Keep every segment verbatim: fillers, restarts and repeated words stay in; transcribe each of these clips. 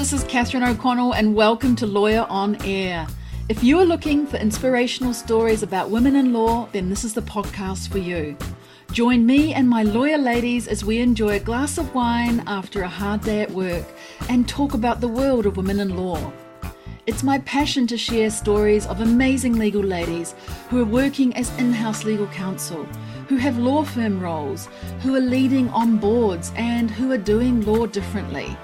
this is Catherine O'Connell and welcome to Lawyer on Air. If you are looking for inspirational stories about women in law, then this is the podcast for you. Join me and my lawyer ladies as we enjoy a glass of wine after a hard day at work and talk about the world of women in law. It's my passion to share stories of amazing legal ladies who are working as in-house legal counsel, who have law firm roles, who are leading on boards, and who are doing law differently.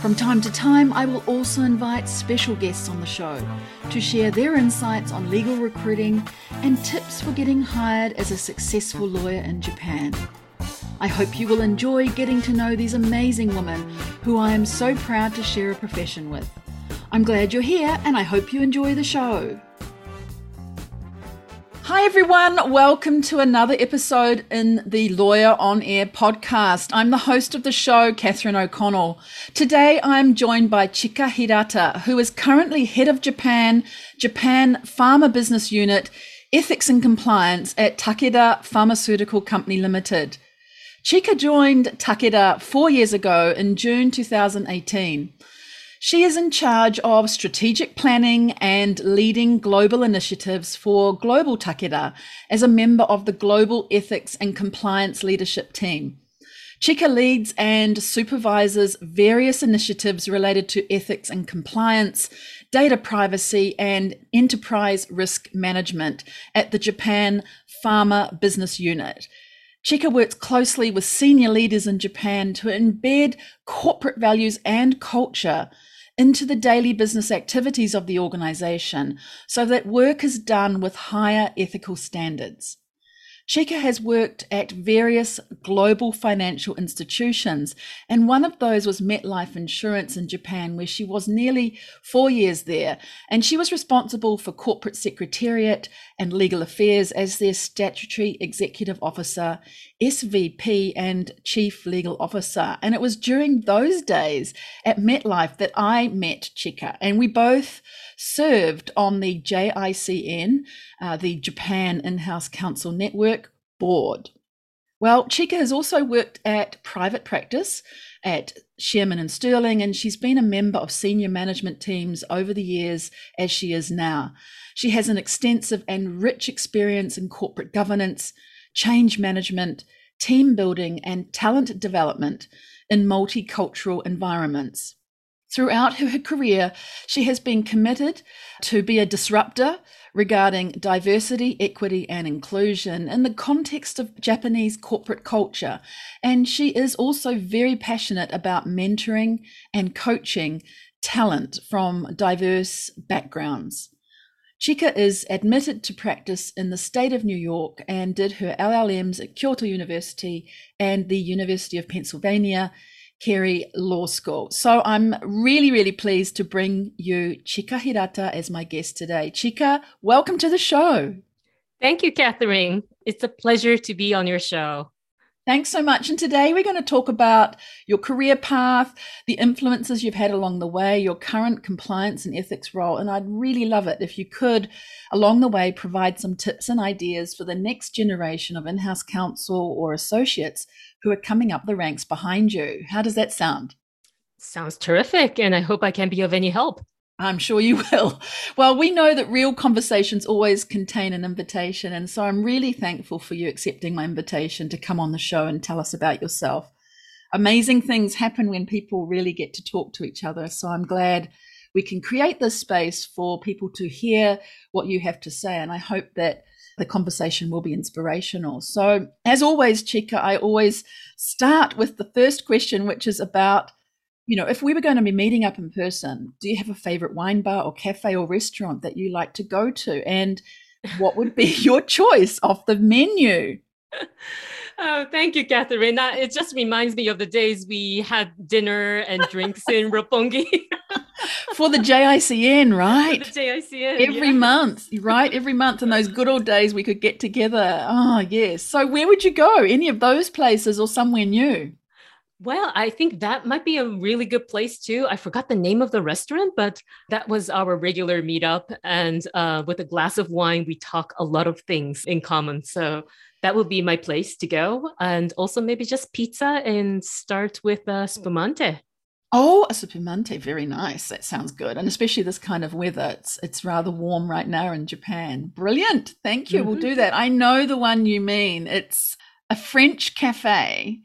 From time to time, I will also invite special guests on the show to share their insights on legal recruiting and tips for getting hired as a successful lawyer in Japan. I hope you will enjoy getting to know these amazing women who I am so proud to share a profession with. I'm glad you're here and I hope you enjoy the show. Hi everyone, welcome to another episode in the Lawyer on Air podcast. I'm the host of the show, Catherine O'Connell. Today I'm joined by Chika Hirata, who is currently head of Japan, Japan Pharma Business Unit, Ethics and Compliance at Takeda Pharmaceutical Company Limited. Chika joined Takeda four years ago in June two thousand eighteen. She is in charge of strategic planning and leading global initiatives for Global Takeda as a member of the Global Ethics and Compliance Leadership Team. Chika leads and supervises various initiatives related to ethics and compliance, data privacy, and enterprise risk management at the Japan Pharma Business Unit. Chika works closely with senior leaders in Japan to embed corporate values and culture into the daily business activities of the organization so that work is done with higher ethical standards. Chika has worked at various global financial institutions, and one of those was MetLife Insurance in Japan, where she was nearly four years there, and she was responsible for corporate secretariat and legal affairs as their statutory executive officer, S V P, and chief legal officer. And it was during those days at MetLife that I met Chika, and we both served on the J I C N, uh, the Japan In-House Counsel Network board. Well, Chika has also worked at private practice at Sherman and Sterling, and she's been a member of senior management teams over the years as she is now. She has an extensive and rich experience in corporate governance, change management, team building, and talent development in multicultural environments. Throughout her career, she has been committed to be a disruptor regarding diversity, equity, and inclusion in the context of Japanese corporate culture. And she is also very passionate about mentoring and coaching talent from diverse backgrounds. Chika is admitted to practice in the state of New York and did her L L Ms at Kyoto University and the University of Pennsylvania Carey Law School. So I'm really, really pleased to bring you Chika Hirata as my guest today. Chika, welcome to the show. Thank you, Catherine. It's a pleasure to be on your show. Thanks so much. And today we're going to talk about your career path, the influences you've had along the way, your current compliance and ethics role. And I'd really love it if you could, along the way, provide some tips and ideas for the next generation of in-house counsel or associates who are coming up the ranks behind you. How does that sound? Sounds terrific. And I hope I can be of any help. I'm sure you will. Well, we know that real conversations always contain an invitation. And so I'm really thankful for you accepting my invitation to come on the show and tell us about yourself. Amazing things happen when people really get to talk to each other. So I'm glad we can create this space for people to hear what you have to say. And I hope that the conversation will be inspirational. So as always, Chika, I always start with the first question, which is about, you know, if we were going to be meeting up in person, do you have a favorite wine bar or cafe or restaurant that you like to go to? And what would be your choice off the menu? Oh, thank you, Catherine. It just reminds me of the days we had dinner and drinks in Roppongi. For the J I C N, right? For the J I C N. Every yeah. month, right? Every month in those good old days we could get together. Oh, yes. So where would you go? Any of those places or somewhere new? Well, I think that might be a really good place too. I forgot the name of the restaurant, but that was our regular meetup. And uh, with a glass of wine, we talk a lot of things in common. So that would be my place to go. And also maybe just pizza and start with uh, spumante. Oh, a supimente, very nice. That sounds good. And especially this kind of weather. It's it's rather warm right now in Japan. Brilliant. Thank you. Mm-hmm. We'll do that. I know the one you mean. It's a French cafe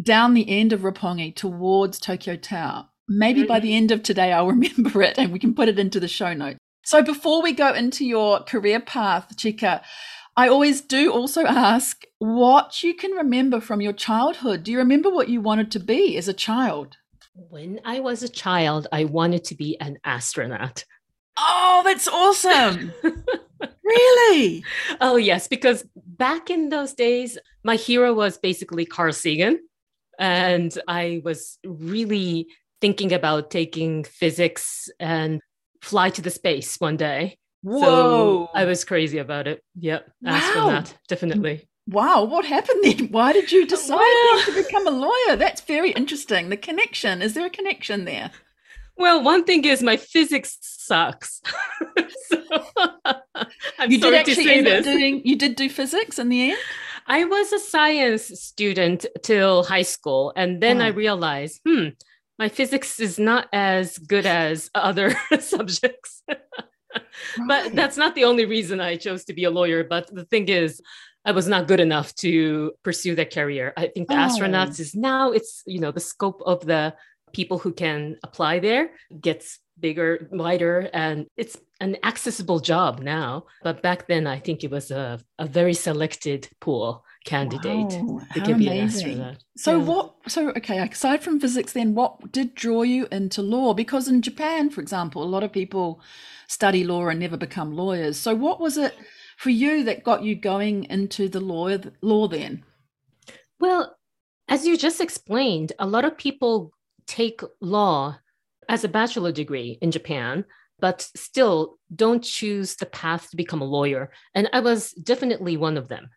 down the end of Roppongi towards Tokyo Tower. Maybe mm-hmm. by the end of today, I'll remember it and we can put it into the show notes. So before we go into your career path, Chika, I always do also ask what you can remember from your childhood. Do you remember what you wanted to be as a child? When I was a child, I wanted to be an astronaut. Oh, that's awesome. Really? Oh, yes, because back in those days, my hero was basically Carl Sagan. And I was really thinking about taking physics and fly to the space one day. Whoa. So I was crazy about it. Yep. Wow. Astronaut, definitely. Wow, what happened then? Why did you decide well, to become a lawyer? That's very interesting. The connection, is there a connection there? Well, one thing is my physics sucks. so, I'm you sorry did actually to say end this. Up doing, you did do physics in the end? I was a science student till high school, and then oh. I realized, hmm, my physics is not as good as other subjects. Right. But that's not the only reason I chose to be a lawyer. But the thing is, I was not good enough to pursue that career. I think the oh. astronauts is now it's, you know, the scope of the people who can apply there gets bigger, wider, and it's an accessible job now. But back then, I think it was a, a very selected pool candidate wow. that can be an astronaut. So yeah. what, so, okay, aside from physics, then what did draw you into law? Because in Japan, for example, a lot of people study law and never become lawyers. So what was it for you that got you going into the law, law then? Well, as you just explained, a lot of people take law as a bachelor degree in Japan, but still don't choose the path to become a lawyer. And I was definitely one of them.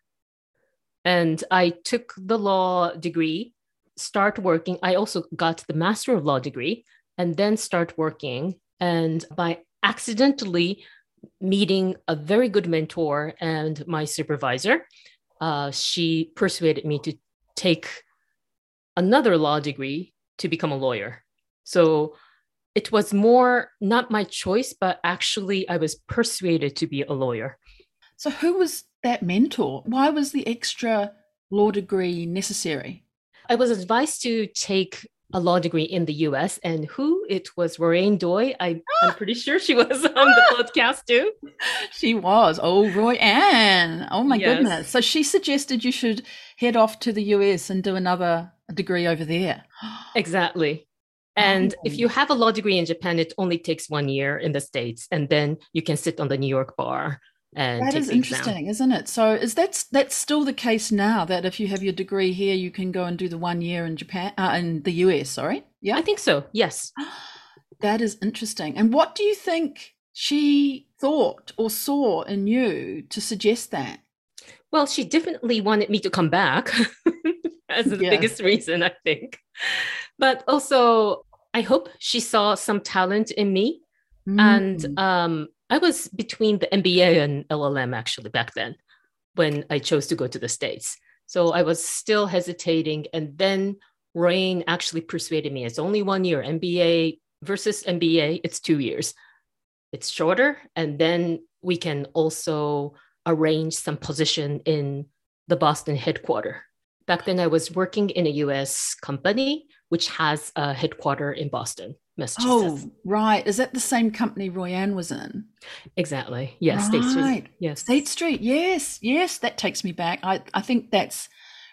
And I took the law degree, start working. I also got the Master of Law degree and then start working. And by accidentally meeting a very good mentor and my supervisor, uh, she persuaded me to take another law degree to become a lawyer. So it was more not my choice, but actually I was persuaded to be a lawyer. So who was that mentor? Why was the extra law degree necessary? I was advised to take a law degree in the U S, and who it was, Lorraine Doyle. I, ah! I'm pretty sure she was on ah! the podcast too. She was. Oh, Roy Ann. Oh my yes. goodness. So she suggested you should head off to the U S and do another degree over there. Exactly. And oh. if you have a law degree in Japan, it only takes one year in the States, and then you can sit on the New York bar. And that is interesting, isn't it? So is that's that's still the case now, that if you have your degree here, you can go and do the one year in Japan, uh, in the U S, sorry? Yeah, I think so. Yes. That is interesting. And what do you think she thought or saw in you to suggest that? Well, she definitely wanted me to come back as the yeah. biggest reason, I think. But also, I hope she saw some talent in me. Mm. And um I was between the M B A and L L M actually back then when I chose to go to the States. So I was still hesitating. And then Rain actually persuaded me. It's only one year. M B A versus M B A, it's two years. It's shorter. And then we can also arrange some position in the Boston headquarters. Back then I was working in a U S company, which has a headquarters in Boston, Massachusetts. Oh, right. Is that the same company Royanne was in? Exactly. Yes, right. State Street. Yes. State Street. Yes. Yes. That takes me back. I, I think that's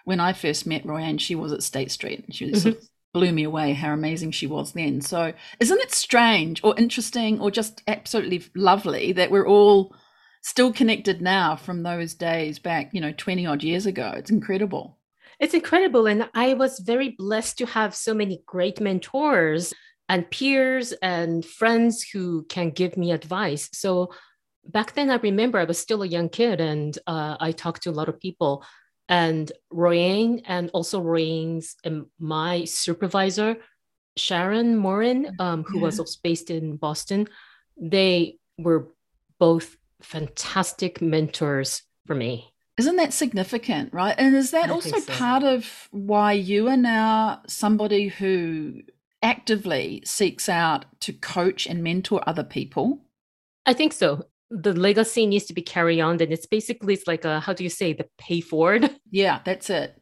when I first met Royanne. She was at State Street. She mm-hmm. sort of blew me away how amazing she was then. So isn't it strange or interesting or just absolutely lovely that we're all still connected now from those days back, you know, twenty odd years ago? It's incredible. It's incredible. And I was very blessed to have so many great mentors and peers and friends who can give me advice. So back then, I remember I was still a young kid and uh, I talked to a lot of people. And Royane and also Royane's and my supervisor, Sharon Morin, um, who yeah. was also based in Boston, they were both fantastic mentors for me. Isn't that significant, right? And is that I also so. part of why you are now somebody who actively seeks out to coach and mentor other people? I think so. The legacy needs to be carried on. And it's basically, it's like, a, how do you say, the pay forward? Yeah, that's it.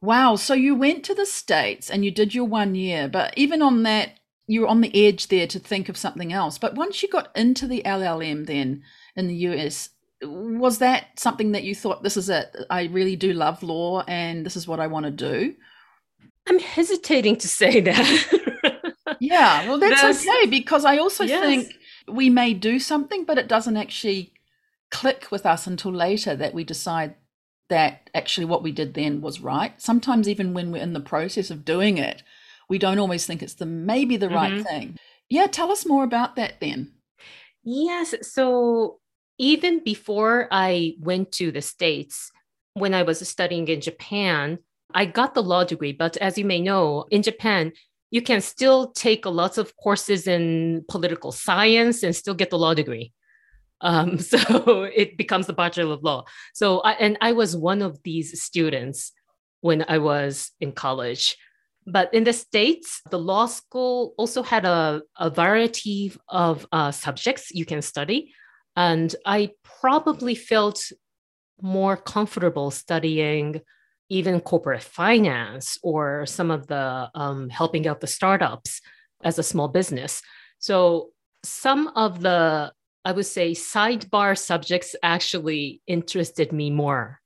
Wow. So you went to the States and you did your one year, but even on that, you were on the edge there to think of something else. But once you got into the L L M then in the U S, was that something that you thought, this is it, I really do love law and this is what I want to do? I'm hesitating to say that. Yeah, well, that's, that's okay, because I also yes. think we may do something, but it doesn't actually click with us until later that we decide that actually what we did then was right. Sometimes even when we're in the process of doing it, we don't always think it's the maybe the mm-hmm. right thing. Yeah, tell us more about that then. Yes, so even before I went to the States, when I was studying in Japan, I got the law degree, but as you may know, in Japan, you can still take lots of courses in political science and still get the law degree. Um, so it becomes the Bachelor of Law. So, I, and I was one of these students when I was in college. But in the States, the law school also had a, a variety of uh, subjects you can study. And I probably felt more comfortable studying even corporate finance or some of the um, helping out the startups as a small business. So some of the, I would say, sidebar subjects actually interested me more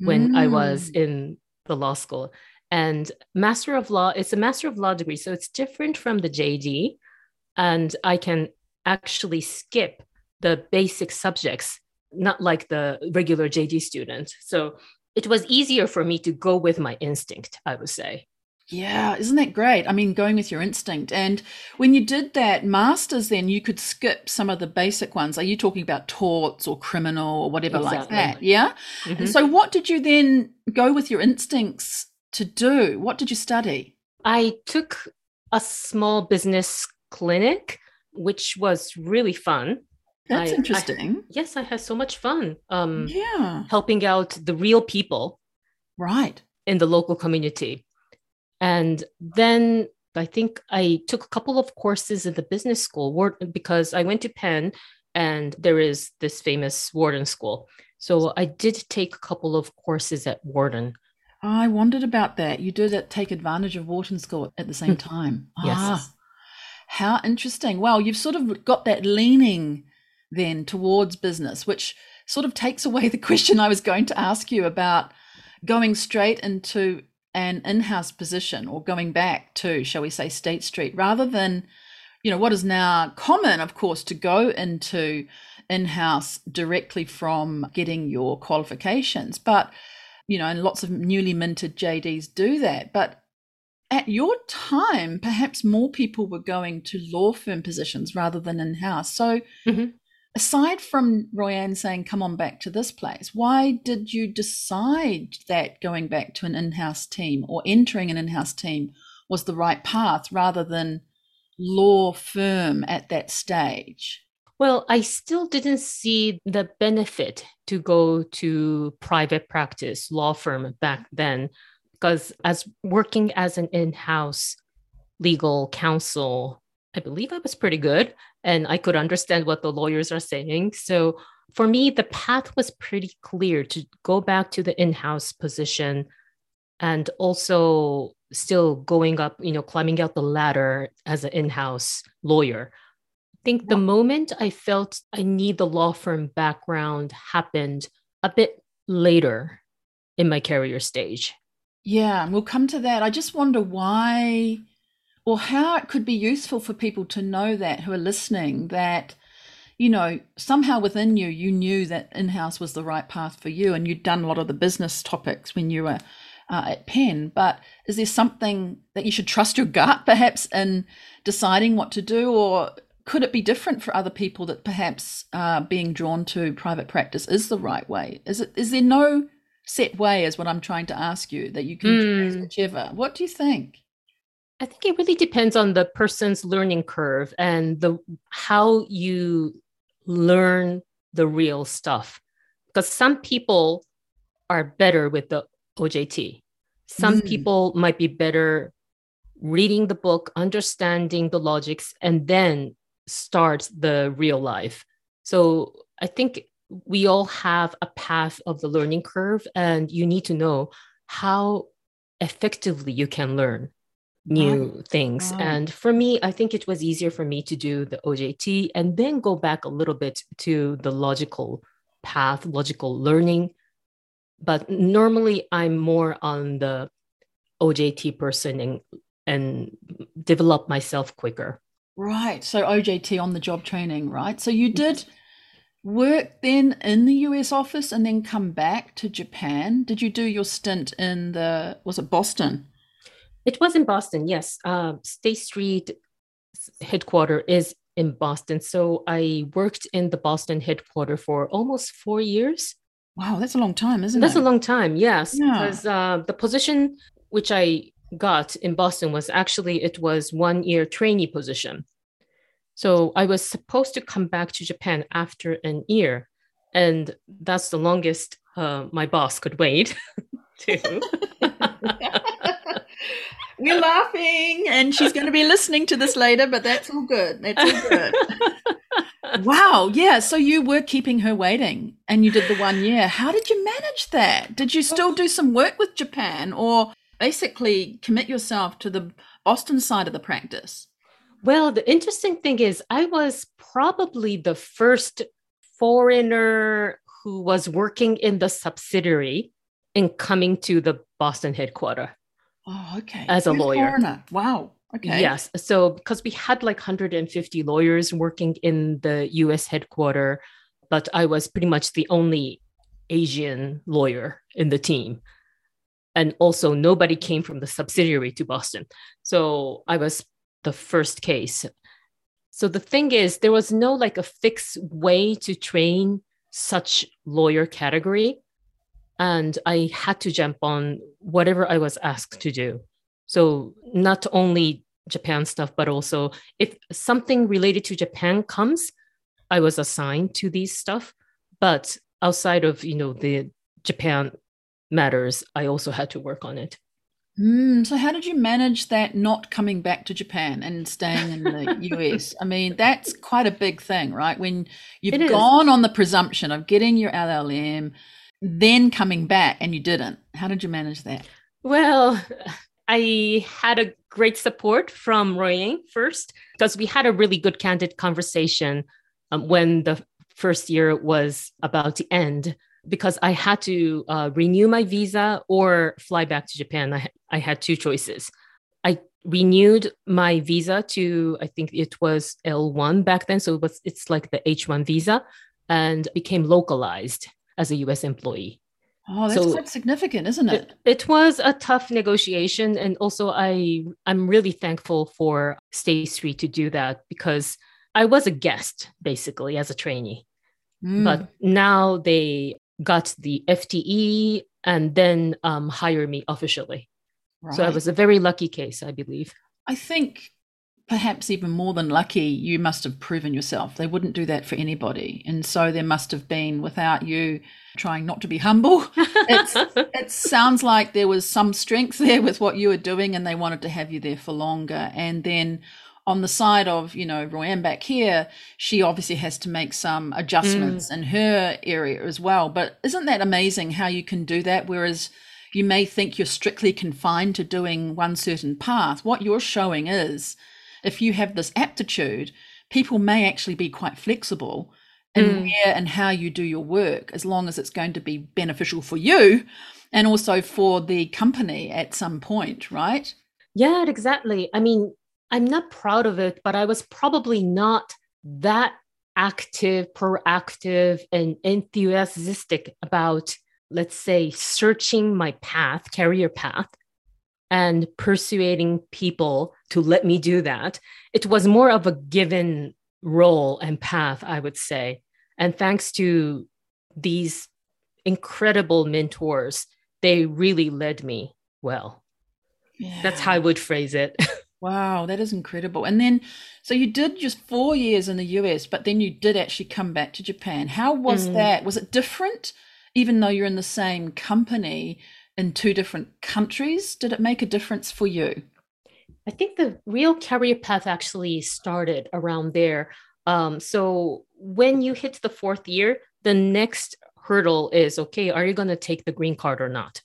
when mm. I was in the law school. And Master of Law, it's a Master of Law degree, so it's different from the J D. And I can actually skip the basic subjects, not like the regular J D student. So it was easier for me to go with my instinct, I would say. Yeah, isn't that great? I mean, going with your instinct. And when you did that master's, then you could skip some of the basic ones. Are you talking about torts or criminal or whatever exactly. like that? Yeah. Mm-hmm. And so what did you then go with your instincts to do? What did you study? I took a small business clinic, which was really fun. That's I, interesting. I, yes, I had so much fun um, yeah. helping out the real people right, in the local community. And then I think I took a couple of courses in the business school Wharton, because I went to Penn and there is this famous Wharton school. So I did take a couple of courses at Wharton. I wondered about that. You did take advantage of Wharton school at the same time. Yes. Ah, how interesting. Wow, you've sort of got that leaning then towards business, which sort of takes away the question I was going to ask you about going straight into an in-house position or going back to, shall we say, State Street, rather than, you know, what is now common, of course, to go into in-house directly from getting your qualifications. But, you know, and lots of newly minted J Ds do that. But at your time, perhaps more people were going to law firm positions rather than in-house. So mm-hmm. aside from Royanne saying, come on back to this place, why did you decide that going back to an in-house team or entering an in-house team was the right path rather than law firm at that stage? Well, I still didn't see the benefit to go to private practice law firm back then, because as working as an in-house legal counsel, I believe I was pretty good and I could understand what the lawyers are saying. So for me, the path was pretty clear to go back to the in-house position and also still going up, you know, climbing out the ladder as an in-house lawyer. I think the moment I felt I need the law firm background happened a bit later in my career stage. Yeah, and we'll come to that. I just wonder why, or how it could be useful for people to know that who are listening, that, you know, somehow within you, you knew that in-house was the right path for you and you'd done a lot of the business topics when you were uh, at Penn. But is there something that you should trust your gut perhaps in deciding what to do? Or could it be different for other people that perhaps uh, being drawn to private practice is the right way? Is it? Is there no set way is what I'm trying to ask you that you can mm. choose whichever? What do you think? I think it really depends on the person's learning curve and the how you learn the real stuff. Because some people are better with the O J T. Some mm. people might be better reading the book, understanding the logics, and then start the real life. So I think we all have a path of the learning curve, and you need to know how effectively you can learn new things. Wow. And for me, I think it was easier for me to do the O J T and then go back a little bit to the logical path, logical learning. But normally I'm more on the O J T person and, and develop myself quicker. Right. So O J T, on the job training, right? So you did work then in the U S office and then come back to Japan. Did you do your stint in the, was it Boston? It was in Boston, yes. Uh, State Street headquarters is in Boston. So I worked in the Boston headquarters for almost four years. Wow, that's a long time, isn't that's it? That's a long time, yes. Yeah. Because uh, the position which I got in Boston was actually, it was one-year trainee position. So I was supposed to come back to Japan after an year. And that's the longest uh, my boss could wait to. We're laughing and she's going to be listening to this later, but that's all good. That's all good. Wow. Yeah. So you were keeping her waiting and you did the one year. How did you manage that? Did you still do some work with Japan or basically commit yourself to the Boston side of the practice? Well, the interesting thing is I was probably the first foreigner who was working in the subsidiary and coming to the Boston headquarters. Oh, okay. As a Good lawyer. Foreigner. Wow. Okay. Yes. So because we had like one hundred fifty lawyers working in the U S headquarters, but I was pretty much the only Asian lawyer in the team. And also nobody came from the subsidiary to Boston. So I was the first case. So the thing is, there was no like a fixed way to train such lawyer category. And I had to jump on whatever I was asked to do. So not only Japan stuff, but also if something related to Japan comes, I was assigned to these stuff. But outside of, you know, the Japan matters, I also had to work on it. Mm, so how did you manage that not coming back to Japan and staying in the U S? I mean, that's quite a big thing, right? When you've gone on the presumption of getting your L L M, then coming back and you didn't. How did you manage that? Well, I had a great support from Royane first because we had a really good candid conversation um, when the first year was about to end because I had to uh, renew my visa or fly back to Japan. I, I had two choices. I renewed my visa to, I think it was L one back then. So it was, it's like the H one visa and became localized as a U S employee. Oh, that's so quite significant, isn't it? it? It was a tough negotiation. And also I, I'm really thankful for State Street to do that because I was a guest basically as a trainee, mm. but now they got the F T E and then um, hire me officially. Right. So I was a very lucky case, I believe. I think perhaps even more than lucky, you must have proven yourself. They wouldn't do that for anybody. And so there must have been, without you trying not to be humble, it's, it sounds like there was some strength there with what you were doing and they wanted to have you there for longer. And then on the side of, you know, Royane back here, she obviously has to make some adjustments mm. in her area as well. But isn't that amazing how you can do that? Whereas you may think you're strictly confined to doing one certain path. What you're showing is, if you have this aptitude, people may actually be quite flexible in mm. where and how you do your work, as long as it's going to be beneficial for you and also for the company at some point, right? Yeah, exactly. I mean, I'm not proud of it, but I was probably not that active, proactive, and enthusiastic about, let's say, searching my path, career path, and persuading people to let me do that. It was more of a given role and path, I would say. And thanks to these incredible mentors, they really led me well. Yeah. That's how I would phrase it. Wow, that is incredible. And then, so you did just four years in the U S, but then you did actually come back to Japan. How was mm. that? Was it different, even though you're in the same company in two different countries? Did it make a difference for you? I think the real career path actually started around there. Um, so when you hit the fourth year, the next hurdle is, okay, are you going to take the green card or not?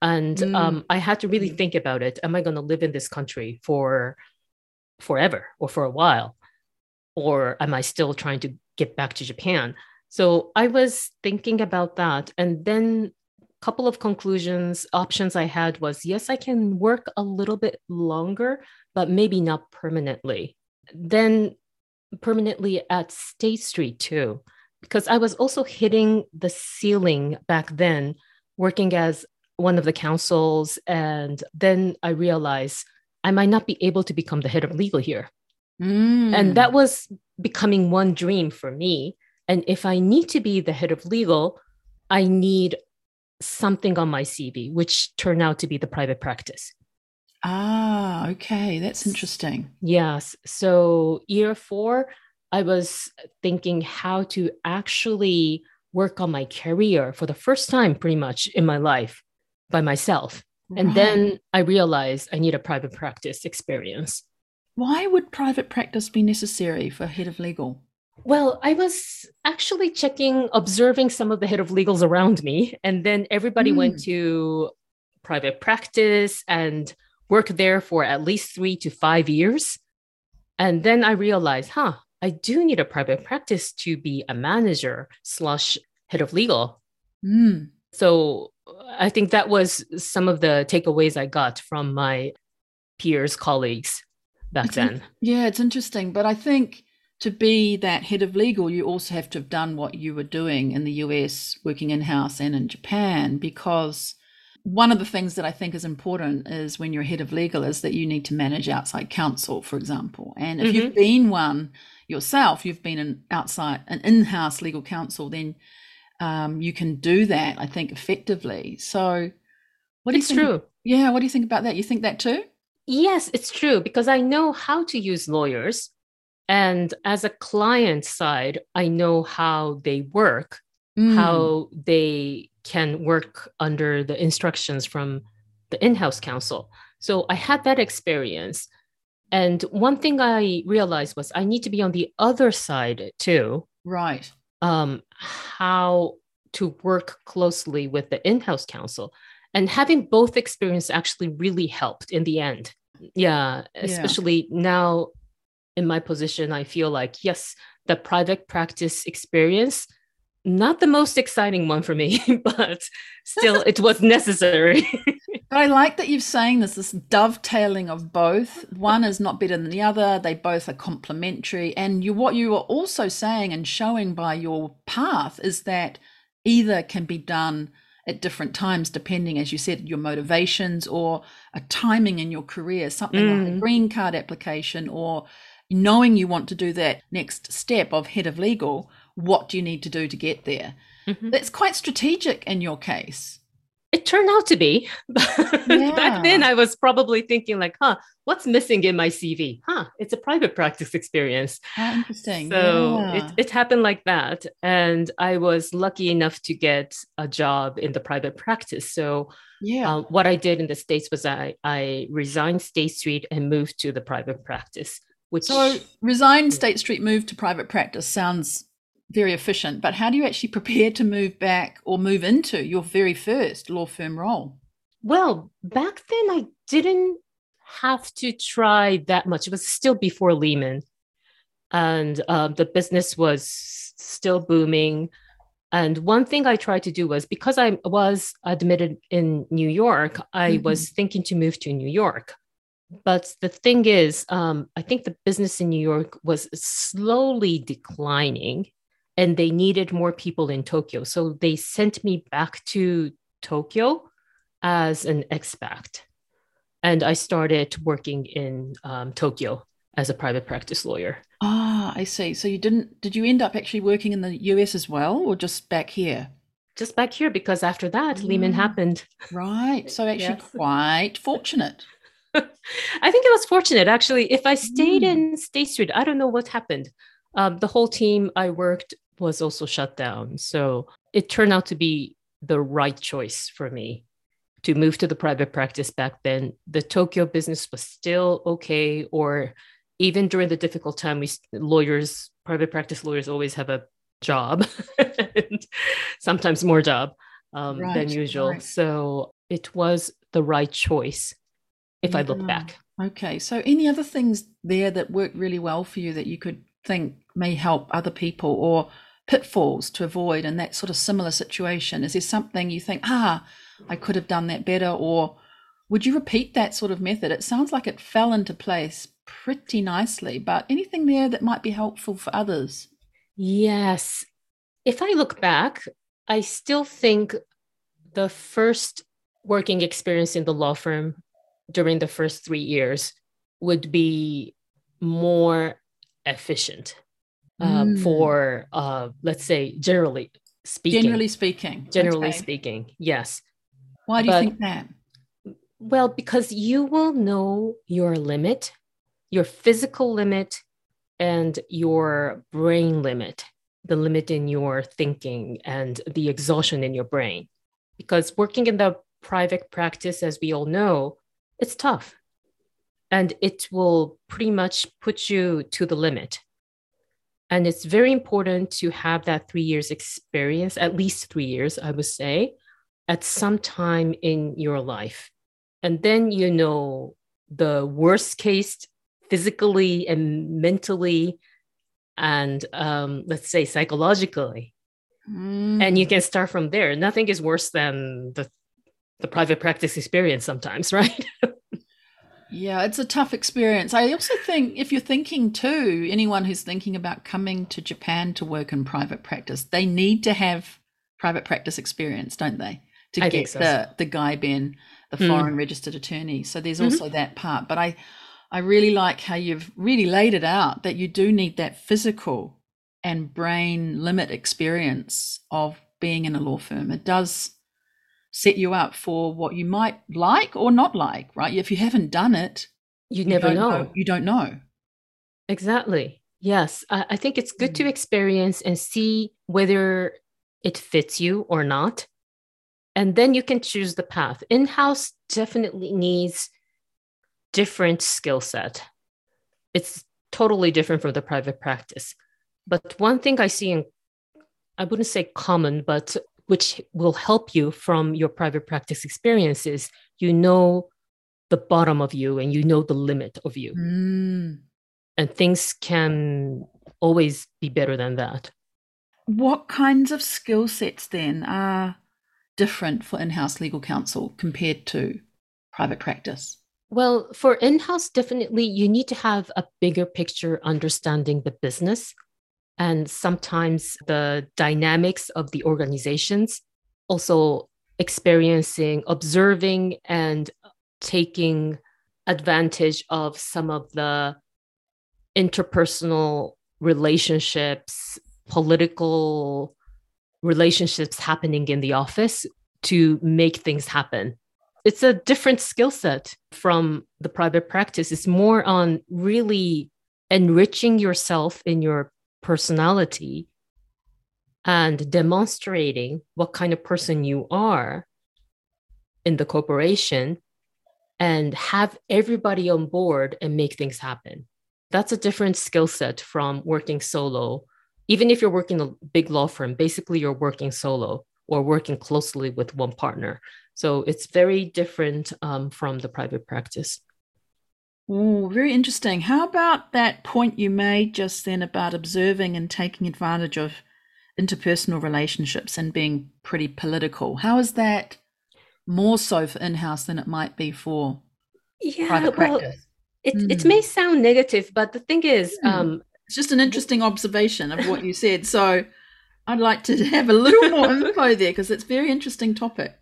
And mm. um, I had to really think about it. Am I going to live in this country for forever or for a while? Or am I still trying to get back to Japan? So I was thinking about that. And then a couple of conclusions, options I had was, yes, I can work a little bit longer, but maybe not permanently. Then permanently at State Street too, because I was also hitting the ceiling back then, working as one of the counsels. And then I realized I might not be able to become the head of legal here. Mm. And that was becoming one dream for me. And if I need to be the head of legal, I need something on my C V, which turned out to be the private practice. Ah, okay. That's interesting. Yes. So year four, I was thinking how to actually work on my career for the first time pretty much in my life by myself. Right. And then I realized I need a private practice experience. Why would private practice be necessary for head of legal? Well, I was actually checking, observing some of the head of legals around me, and then everybody mm. went to private practice and worked there for at least three to five years. And then I realized, huh, I do need a private practice to be a manager slash head of legal. Mm. So I think that was some of the takeaways I got from my peers, colleagues back it's then. In- yeah, it's interesting. But I think to be that head of legal, you also have to have done what you were doing in the U S, working in-house and in Japan, because one of the things that I think is important is when you're head of legal is that you need to manage outside counsel, for example. And if mm-hmm. you've been one yourself, you've been an outside, an in-house legal counsel, then um, you can do that, I think, effectively. So what do you think? It's true. Yeah. What do you think about that? You think that too? Yes, it's true, because I know how to use lawyers. And as a client side, I know how they work, mm. how they can work under the instructions from the in-house counsel. So I had that experience. And one thing I realized was I need to be on the other side too. Right. Um, how to work closely with the in-house counsel. And having both experience actually really helped in the end. Yeah, especially yeah. now in my position, I feel like, yes, the private practice experience, not the most exciting one for me, but still it was necessary. But I like that you're saying this, this dovetailing of both. One is not better than the other. They both are complementary. And you, what you are also saying and showing by your path is that either can be done at different times, depending, as you said, your motivations or a timing in your career, something mm. like a green card application or knowing you want to do that next step of head of legal. What do you need to do to get there? Mm-hmm. That's quite strategic in your case. It turned out to be. Yeah. Back then I was probably thinking like, huh, what's missing in my C V? Huh, it's a private practice experience. How interesting. So yeah. it, it happened like that. And I was lucky enough to get a job in the private practice. So yeah. uh, what I did in the States was I, I resigned State Street and moved to the private practice. Which So resigned State Street, moved to private practice sounds very efficient, but how do you actually prepare to move back or move into your very first law firm role? Well, back then I didn't have to try that much. It was still before Lehman and uh, the business was still booming. And one thing I tried to do was, because I was admitted in New York, I mm-hmm. was thinking to move to New York. But the thing is, um, I think the business in New York was slowly declining. And they needed more people in Tokyo. So they sent me back to Tokyo as an expat. And I started working in um, Tokyo as a private practice lawyer. Ah, I see. So you didn't, did you end up actually working in the U S as well, or just back here? Just back here, because after that, mm. Lehman happened. Right. So actually yes. quite fortunate. I think it was fortunate, actually. If I stayed mm. in State Street, I don't know what happened. Um, the whole team I worked was also shut down. So it turned out to be the right choice for me to move to the private practice back then. The Tokyo business was still okay, or even during the difficult time, we lawyers, private practice lawyers always have a job, and sometimes more job um, right, than usual. Right. So it was the right choice if yeah. I look back. Okay. So any other things there that worked really well for you that you could think may help other people, or pitfalls to avoid in that sort of similar situation? Is there something you think, ah, I could have done that better? Or would you repeat that sort of method? It sounds like it fell into place pretty nicely, but anything there that might be helpful for others? Yes. If I look back, I still think the first working experience in the law firm during the first three years would be more efficient uh, mm. for, uh, let's say, generally speaking. Generally speaking. Generally okay. speaking, yes. Why do but, you think that? Well, because you will know your limit, your physical limit, and your brain limit, the limit in your thinking and the exhaustion in your brain. Because working in the private practice, as we all know, it's tough. And it will pretty much put you to the limit. And it's very important to have that three years experience, at least three years, I would say, at some time in your life. And then you know the worst case physically and mentally and um, let's say psychologically. Mm. And you can start from there. Nothing is worse than the, the private practice experience sometimes, right? Yeah, it's a tough experience. I also think if you're thinking too, anyone who's thinking about coming to Japan to work in private practice, they need to have private practice experience, don't they? To I get so. the, the Gaiben, the mm. foreign registered attorney. So there's also mm-hmm. that part. But I, I really like how you've really laid it out that you do need that physical and brain limit experience of being in a law firm. It does set you up for what you might like or not like, right? If you haven't done it, you never you know. know. You don't know. Exactly. Yes. I, I think it's good mm. to experience and see whether it fits you or not. And then you can choose the path. In-house definitely needs different skill set. It's totally different from the private practice. But one thing I see in, I wouldn't say common, but which will help you from your private practice experiences, you know the bottom of you and you know the limit of you. Mm. And things can always be better than that. What kinds of skill sets then are different for in-house legal counsel compared to private practice? Well, for in-house, definitely you need to have a bigger picture understanding the business. And sometimes the dynamics of the organizations, also experiencing, observing, and taking advantage of some of the interpersonal relationships, political relationships happening in the office to make things happen. It's a different skill set from the private practice. It's more on really enriching yourself in your personality and demonstrating what kind of person you are in the corporation and have everybody on board and make things happen. That's a different skill set from working solo. Even if you're working a big law firm, basically you're working solo or working closely with one partner. So it's very different um, from the private practice. Oh, very interesting. How about that point you made just then about observing and taking advantage of interpersonal relationships and being pretty political? How is that more so for in-house than it might be for yeah, private well, practice? It, mm. it may sound negative, but the thing is... Mm. Um, it's just an interesting observation of what you said. So I'd like to have a little more info there because it's a very interesting topic.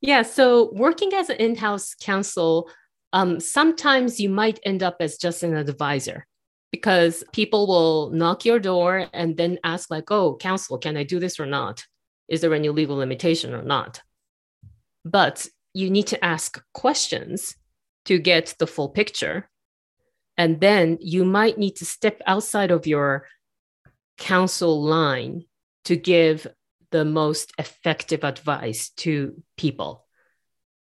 Yeah, so working as an in-house counsel... Um, sometimes you might end up as just an advisor because people will knock your door and then ask like, oh, counsel, can I do this or not? Is there any legal limitation or not? But you need to ask questions to get the full picture. And then you might need to step outside of your counsel line to give the most effective advice to people.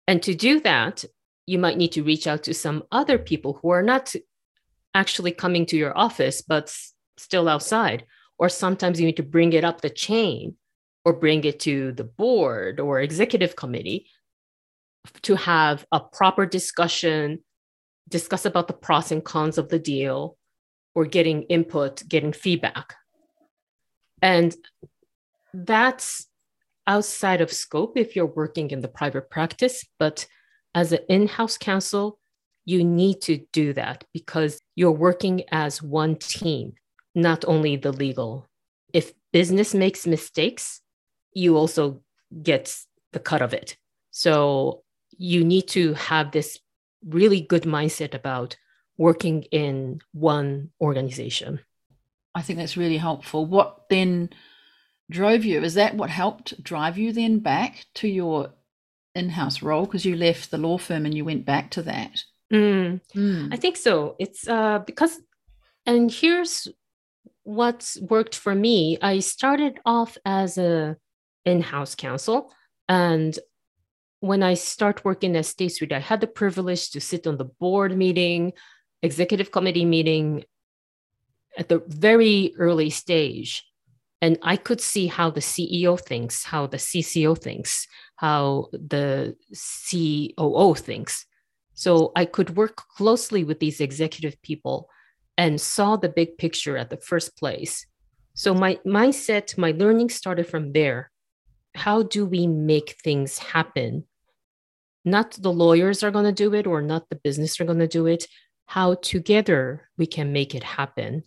And to do that, you might need to reach out to some other people who are not actually coming to your office, but s- still outside. Or sometimes you need to bring it up the chain or bring it to the board or executive committee to have a proper discussion, discuss about the pros and cons of the deal, or getting input, getting feedback. And that's outside of scope if you're working in the private practice, but as an in-house counsel, you need to do that because you're working as one team, not only the legal. If business makes mistakes, you also get the cut of it. So you need to have this really good mindset about working in one organization. I think that's really helpful. What then drove you? Is that what helped drive you then back to your in-house role? Because you left the law firm and you went back to that. Mm, mm. I think so. It's uh, because, and here's what's worked for me. I started off as a in-house counsel, and when I start working at State Street, I had the privilege to sit on the board meeting, executive committee meeting at the very early stage. And I could see how the C E O thinks, how the C C O thinks, how the C O O thinks. So I could work closely with these executive people and saw the big picture at the first place. So my mindset, my learning started from there. How do we make things happen? Not the lawyers are going to do it or not the business are going to do it. How together we can make it happen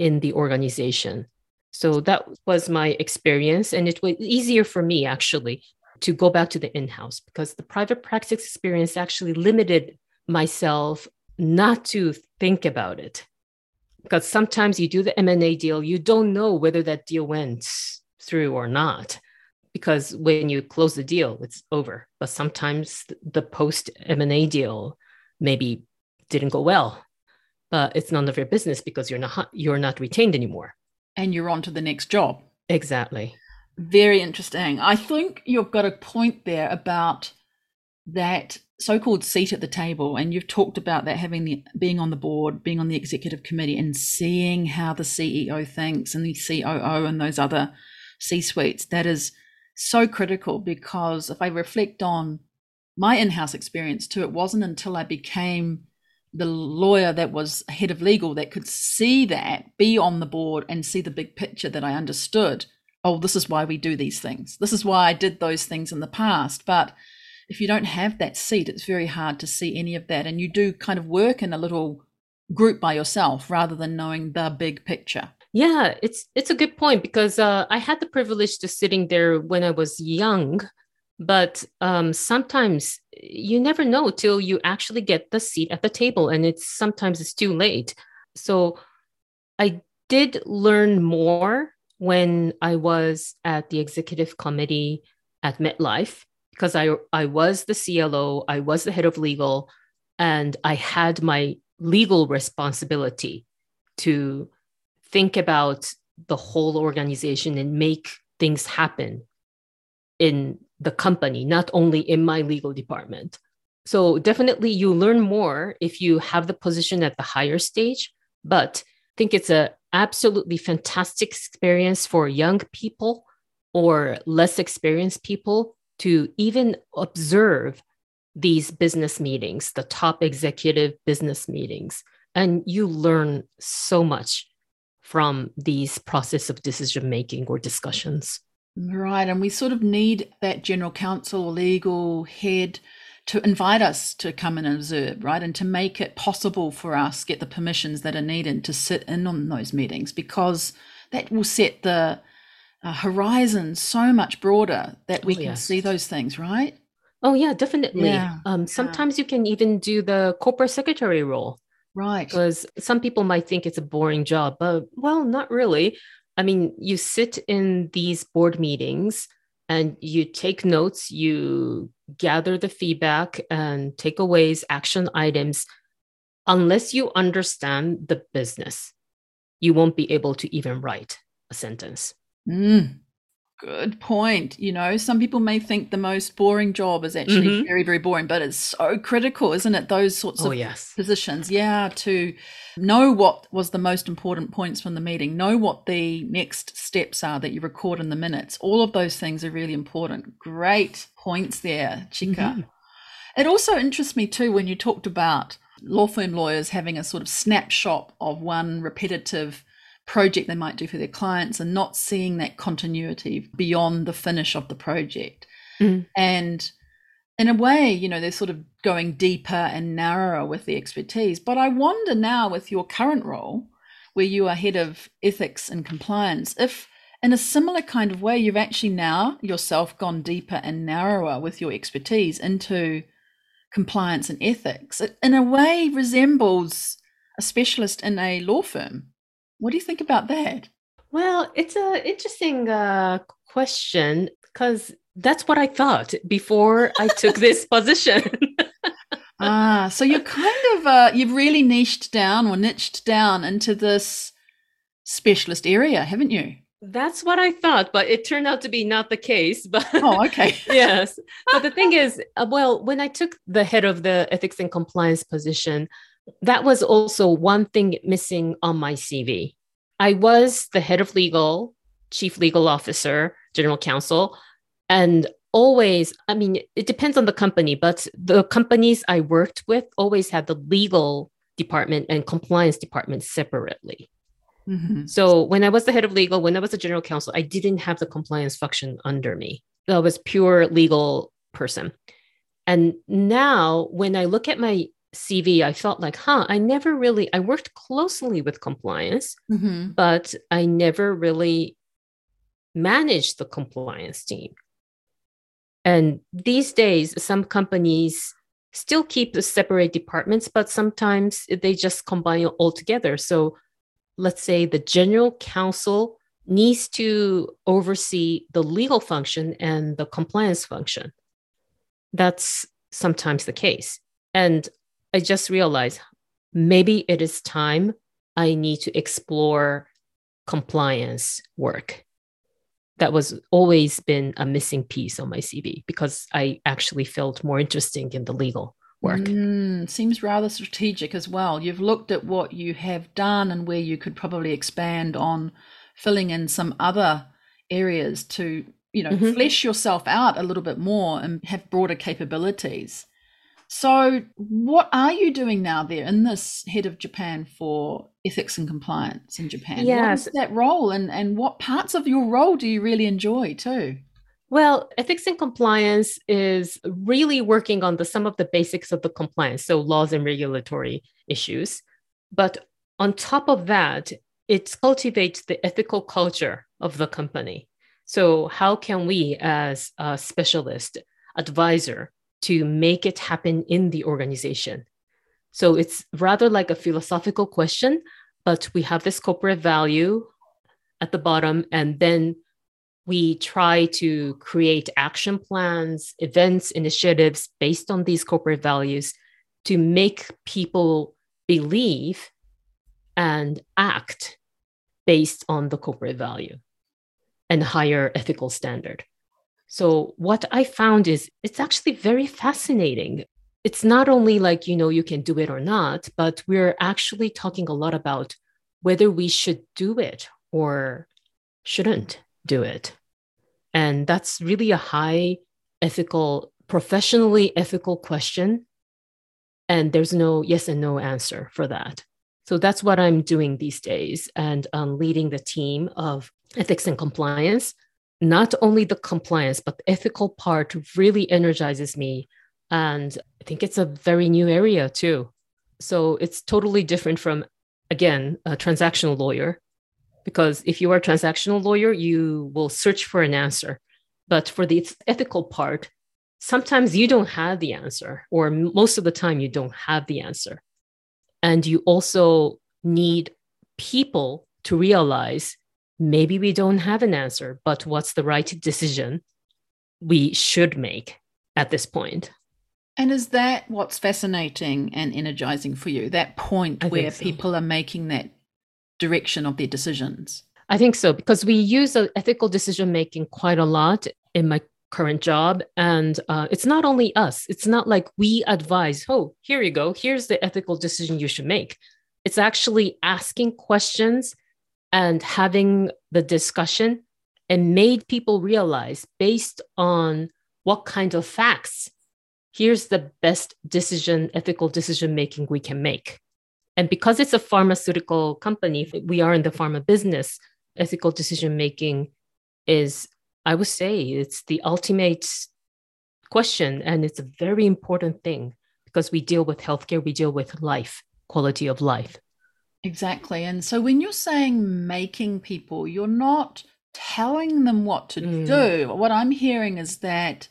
in the organization. So that was my experience. And it was easier for me actually to go back to the in-house because the private practice experience actually limited myself not to think about it. Because sometimes you do the M and A deal, you don't know whether that deal went through or not. Because when you close the deal, it's over. But sometimes the post M and A deal maybe didn't go well. But it's none of your business because you're not you're not retained anymore. And you're on to the next job. Exactly. Very interesting. I think you've got a point there about that so-called seat at the table. And you've talked about that having the, being on the board, being on the executive committee and seeing how the C E O thinks and the C O O and those other C-suites. That is so critical because if I reflect on my in-house experience too, it wasn't until I became the lawyer that was head of legal that could see that, be on the board and see the big picture that I understood, oh, this is why we do these things. This is why I did those things in the past. But if you don't have that seat, it's very hard to see any of that. And you do kind of work in a little group by yourself rather than knowing the big picture. Yeah, it's it's a good point because uh, I had the privilege to sitting there when I was young, but um, sometimes you never know till you actually get the seat at the table, and it's sometimes it's too late. So I did learn more when I was at the executive committee at MetLife because I I was the C L O, I was the head of legal, and I had my legal responsibility to think about the whole organization and make things happen in the company, not only in my legal department. So definitely you learn more if you have the position at the higher stage, but I think it's an absolutely fantastic experience for young people or less experienced people to even observe these business meetings, the top executive business meetings, and you learn so much from these process of decision-making or discussions. Right. And we sort of need that general counsel or legal head to invite us to come and observe, right? And to make it possible for us, get the permissions that are needed to sit in on those meetings, because that will set the uh, horizon so much broader that we oh, can yes. see those things, right? Oh, yeah, definitely. Yeah. Um, sometimes yeah. you can even do the corporate secretary role. Right. Because some people might think it's a boring job, but well, not really. I mean, you sit in these board meetings and you take notes, you gather the feedback and takeaways, action items. Unless you understand the business, you won't be able to even write a sentence. Mm. good point. You know, some people may think the most boring job is actually mm-hmm. very, very boring, but it's so critical, isn't it? Those sorts oh, of yes. positions. Yeah. To know what was the most important points from the meeting, know what the next steps are that you record in the minutes. All of those things are really important. Great points there, Chika. Mm-hmm. It also interests me too, when you talked about law firm lawyers having a sort of snapshot of one repetitive project they might do for their clients and not seeing that continuity beyond the finish of the project. Mm. And in a way, you know, they're sort of going deeper and narrower with the expertise. But I wonder now, with your current role where you are head of ethics and compliance, if in a similar kind of way you've actually now yourself gone deeper and narrower with your expertise into compliance and ethics. It in a way resembles a specialist in a law firm. What do you think about that? Well, it's an interesting uh, question, because that's what I thought before I took this position. ah, so you're kind of, uh, you've really niched down or niched down into this specialist area, haven't you? That's what I thought, but it turned out to be not the case. But oh, okay. yes. But the thing is, well, when I took the head of the ethics and compliance position, that was also one thing missing on my C V. I was the head of legal, chief legal officer, general counsel, and always, I mean, it depends on the company, but the companies I worked with always had the legal department and compliance department separately. Mm-hmm. So when I was the head of legal, when I was the general counsel, I didn't have the compliance function under me. I was pure legal person. And now when I look at my C V, I felt like, huh, I never really, I worked closely with compliance, mm-hmm. but I never really managed the compliance team. And these days, some companies still keep the separate departments, but sometimes they just combine it all together. So let's say the general counsel needs to oversee the legal function and the compliance function. That's sometimes the case. And I just realized maybe it is time I need to explore compliance work. That was always been a missing piece on my C V, because I actually felt more interesting in the legal work. Mm, seems rather strategic as well. You've looked at what you have done and where you could probably expand on filling in some other areas to, you know, mm-hmm. flesh yourself out a little bit more and have broader capabilities. So what are you doing now there in this head of Japan for ethics and compliance in Japan? Yes. What is that role, and, and what parts of your role do you really enjoy too? Well, ethics and compliance is really working on the some of the basics of the compliance, so laws and regulatory issues. But on top of that, it cultivates the ethical culture of the company. So how can we, as a specialist advisor, to make it happen in the organization? So it's rather like a philosophical question, but we have this corporate value at the bottom, and then we try to create action plans, events, initiatives based on these corporate values to make people believe and act based on the corporate value and higher ethical standard. So what I found is it's actually very fascinating. It's not only like, you know, you can do it or not, but we're actually talking a lot about whether we should do it or shouldn't do it. And that's really a high ethical, professionally ethical question. And there's no yes and no answer for that. So that's what I'm doing these days. And I'm leading the team of ethics and compliance. Not only the compliance, but the ethical part really energizes me. And I think it's a very new area too. So it's totally different from, again, a transactional lawyer. Because if you are a transactional lawyer, you will search for an answer. But for the ethical part, sometimes you don't have the answer, or most of the time you don't have the answer. And you also need people to realize, maybe we don't have an answer, but what's the right decision we should make at this point? And is that what's fascinating and energizing for you, that point where people are making that decision? Direction of their decisions? I think so, because we use ethical decision-making quite a lot in my current job. And uh, it's not only us. It's not like we advise, oh, here you go. Here's the ethical decision you should make. It's actually asking questions and having the discussion and made people realize based on what kind of facts, here's the best decision, ethical decision-making we can make. And because it's a pharmaceutical company, we are in the pharma business, ethical decision-making is, I would say, it's the ultimate question. And it's a very important thing because we deal with healthcare, we deal with life, quality of life. Exactly. And so when you're saying making people, you're not telling them what to mm. do. What I'm hearing is that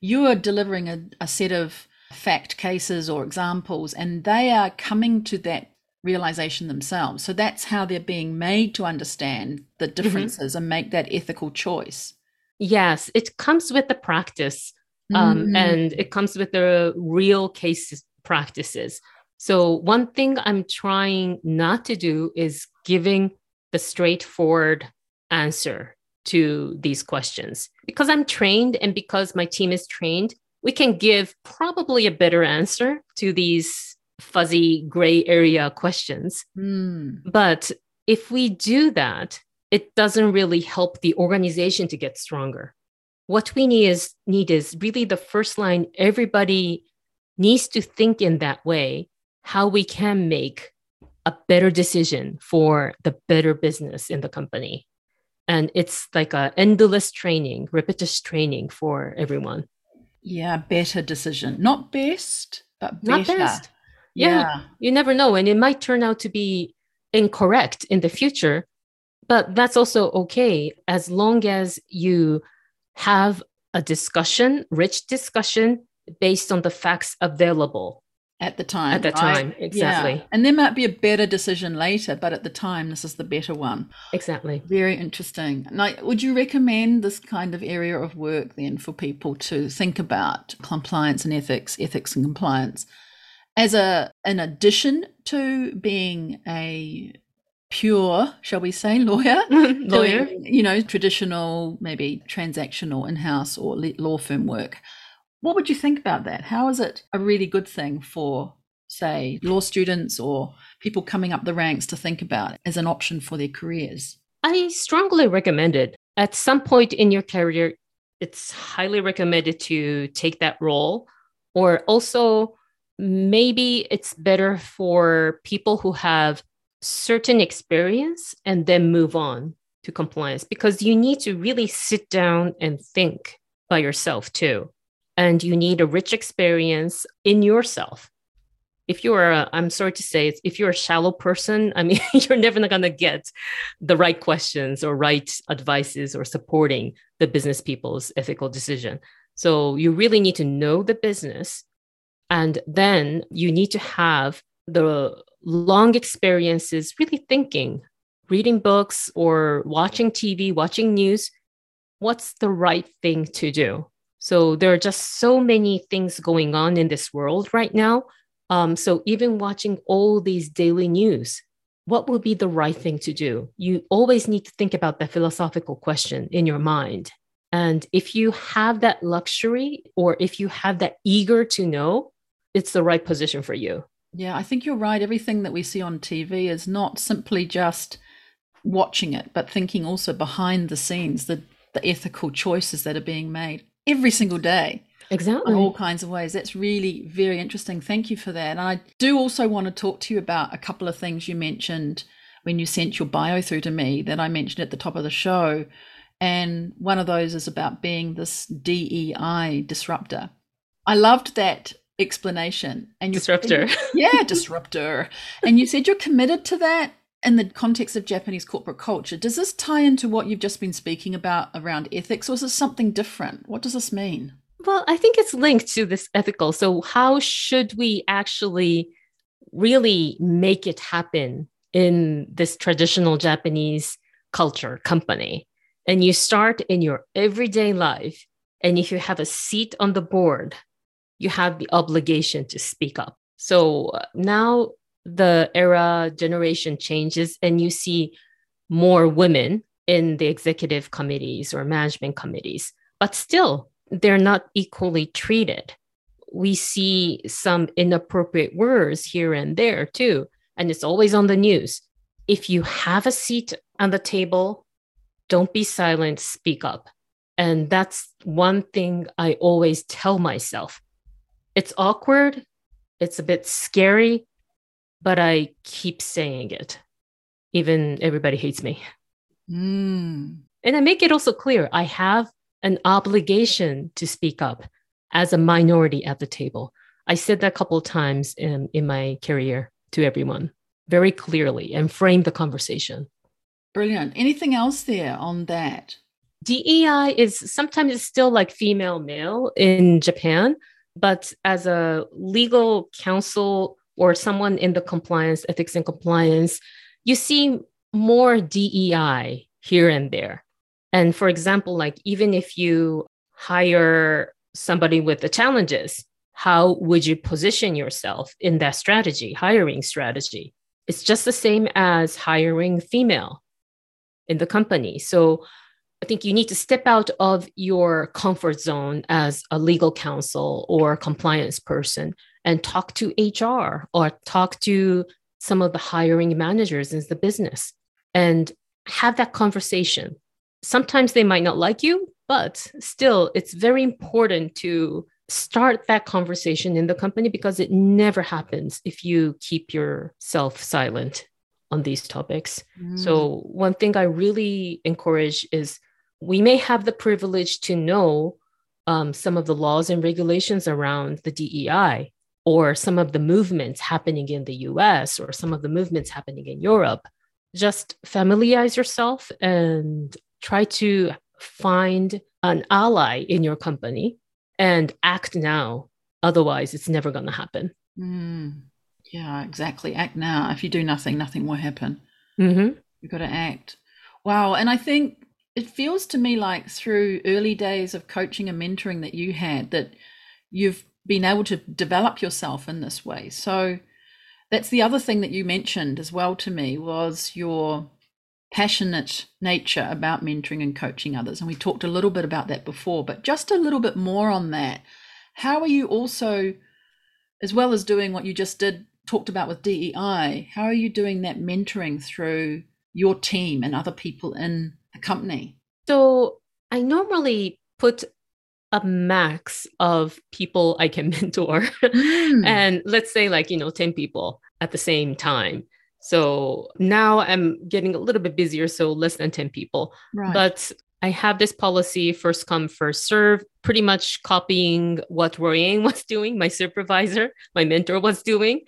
you are delivering a, a set of fact cases or examples, and they are coming to that realization themselves. So that's how they're being made to understand the differences mm-hmm. and make that ethical choice. Yes, it comes with the practice um, mm-hmm. and it comes with the real case practices. So one thing I'm trying not to do is giving the straightforward answer to these questions. Because I'm trained and because my team is trained, we can give probably a better answer to these fuzzy gray area questions. Mm. But if we do that, it doesn't really help the organization to get stronger. What we need is, need is really the first line. Everybody needs to think in that way, how we can make a better decision for the better business in the company. And it's like an endless training, repetitious training for everyone. Yeah, better decision. Not best, but better. Not best. Yeah. yeah, you never know. And it might turn out to be incorrect in the future, but that's also okay as long as you have a discussion, rich discussion based on the facts available. At the time. At that time, I, exactly. Yeah. And there might be a better decision later, but at the time, this is the better one. Exactly. Very interesting. Now, would you recommend this kind of area of work then for people to think about compliance and ethics, ethics and compliance, as a in addition to being a pure, shall we say, lawyer? lawyer. Doing, you know, traditional, maybe transactional in-house or law firm work. What would you think about that? How is it a really good thing for, say, law students or people coming up the ranks to think about as an option for their careers? I strongly recommend it. At some point in your career, it's highly recommended to take that role. Or also, maybe it's better for people who have certain experience and then move on to compliance, because you need to really sit down and think by yourself too. And you need a rich experience in yourself. If you're, a, I'm sorry to say, if you're a shallow person, I mean, you're never going to get the right questions or right advices or supporting the business people's ethical decision. So you really need to know the business. And then you need to have the long experiences really thinking, reading books or watching T V, watching news. What's the right thing to do? So there are just so many things going on in this world right now. Um, so even watching all these daily news, what will be the right thing to do? You always need to think about that philosophical question in your mind. And if you have that luxury or if you have that eager to know, it's the right position for you. Yeah, I think you're right. Everything that we see on T V is not simply just watching it, but thinking also behind the scenes, the, the ethical choices that are being made. Every single day. Exactly. In all kinds of ways. That's really very interesting. Thank you for that. And I do also want to talk to you about a couple of things you mentioned when you sent your bio through to me that I mentioned at the top of the show. And one of those is about being this D E I disruptor. I loved that explanation. And you, Disruptor. And you, yeah, disruptor. And you said you're committed to that in the context of Japanese corporate culture. Does this tie into what you've just been speaking about around ethics, or is this something different? What does this mean? Well, I think it's linked to this ethical. So how should we actually really make it happen in this traditional Japanese culture company? And you start in your everyday life. And if you have a seat on the board, you have the obligation to speak up. So now the era generation changes and you see more women in the executive committees or management committees, but still they're not equally treated. We see some inappropriate words here and there too, and it's always on the news. If you have a seat on the table, don't be silent, speak up. And that's one thing I always tell myself. It's awkward, it's a bit scary, but I keep saying it. Even everybody hates me. Mm. And I make it also clear, I have an obligation to speak up as a minority at the table. I said that a couple of times in, in my career to everyone, very clearly, and framed the conversation. Brilliant. Anything else there on that? D E I is sometimes it's still like female male in Japan, but as a legal counsel or someone in the compliance, ethics and compliance, you see more D E I here and there. And for example, like even if you hire somebody with the challenges, how would you position yourself in that strategy, hiring strategy? It's just the same as hiring female in the company. So I think you need to step out of your comfort zone as a legal counsel or compliance person and talk to H R or talk to some of the hiring managers in the business and have that conversation. Sometimes they might not like you, but still, it's very important to start that conversation in the company because it never happens if you keep yourself silent on these topics. Mm. So one thing I really encourage is we may have the privilege to know um, some of the laws and regulations around the D E I or some of the movements happening in the U S or some of the movements happening in Europe. Just familiarize yourself and try to find an ally in your company and act now. Otherwise, it's never going to happen. Mm. Yeah, exactly. Act now. If you do nothing, nothing will happen. Mm-hmm. You've got to act. Wow. And I think it feels to me like through early days of coaching and mentoring that you had, that you've been able to develop yourself in this way. So that's the other thing that you mentioned as well to me was your passionate nature about mentoring and coaching others. And we talked a little bit about that before, but just a little bit more on that. How are you also, as well as doing what you just did, talked about with D E I, how are you doing that mentoring through your team and other people in the company? So I normally put a max of people I can mentor. Mm. And let's say like, you know, ten people at the same time. So now I'm getting a little bit busier, so less than ten people. Right. But I have this policy, first come, first serve, pretty much copying what Royane was doing, my supervisor, my mentor was doing,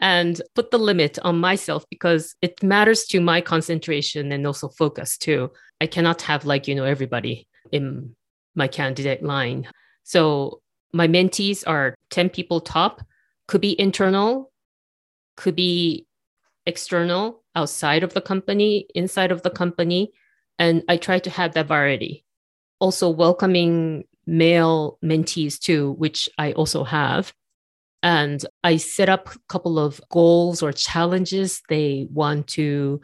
and put the limit on myself because it matters to my concentration and also focus too. I cannot have like, you know, everybody in my candidate line. So my mentees are ten people top, could be internal, could be external, outside of the company, inside of the company. And I try to have that variety. Also welcoming male mentees too, which I also have. And I set up a couple of goals or challenges they want to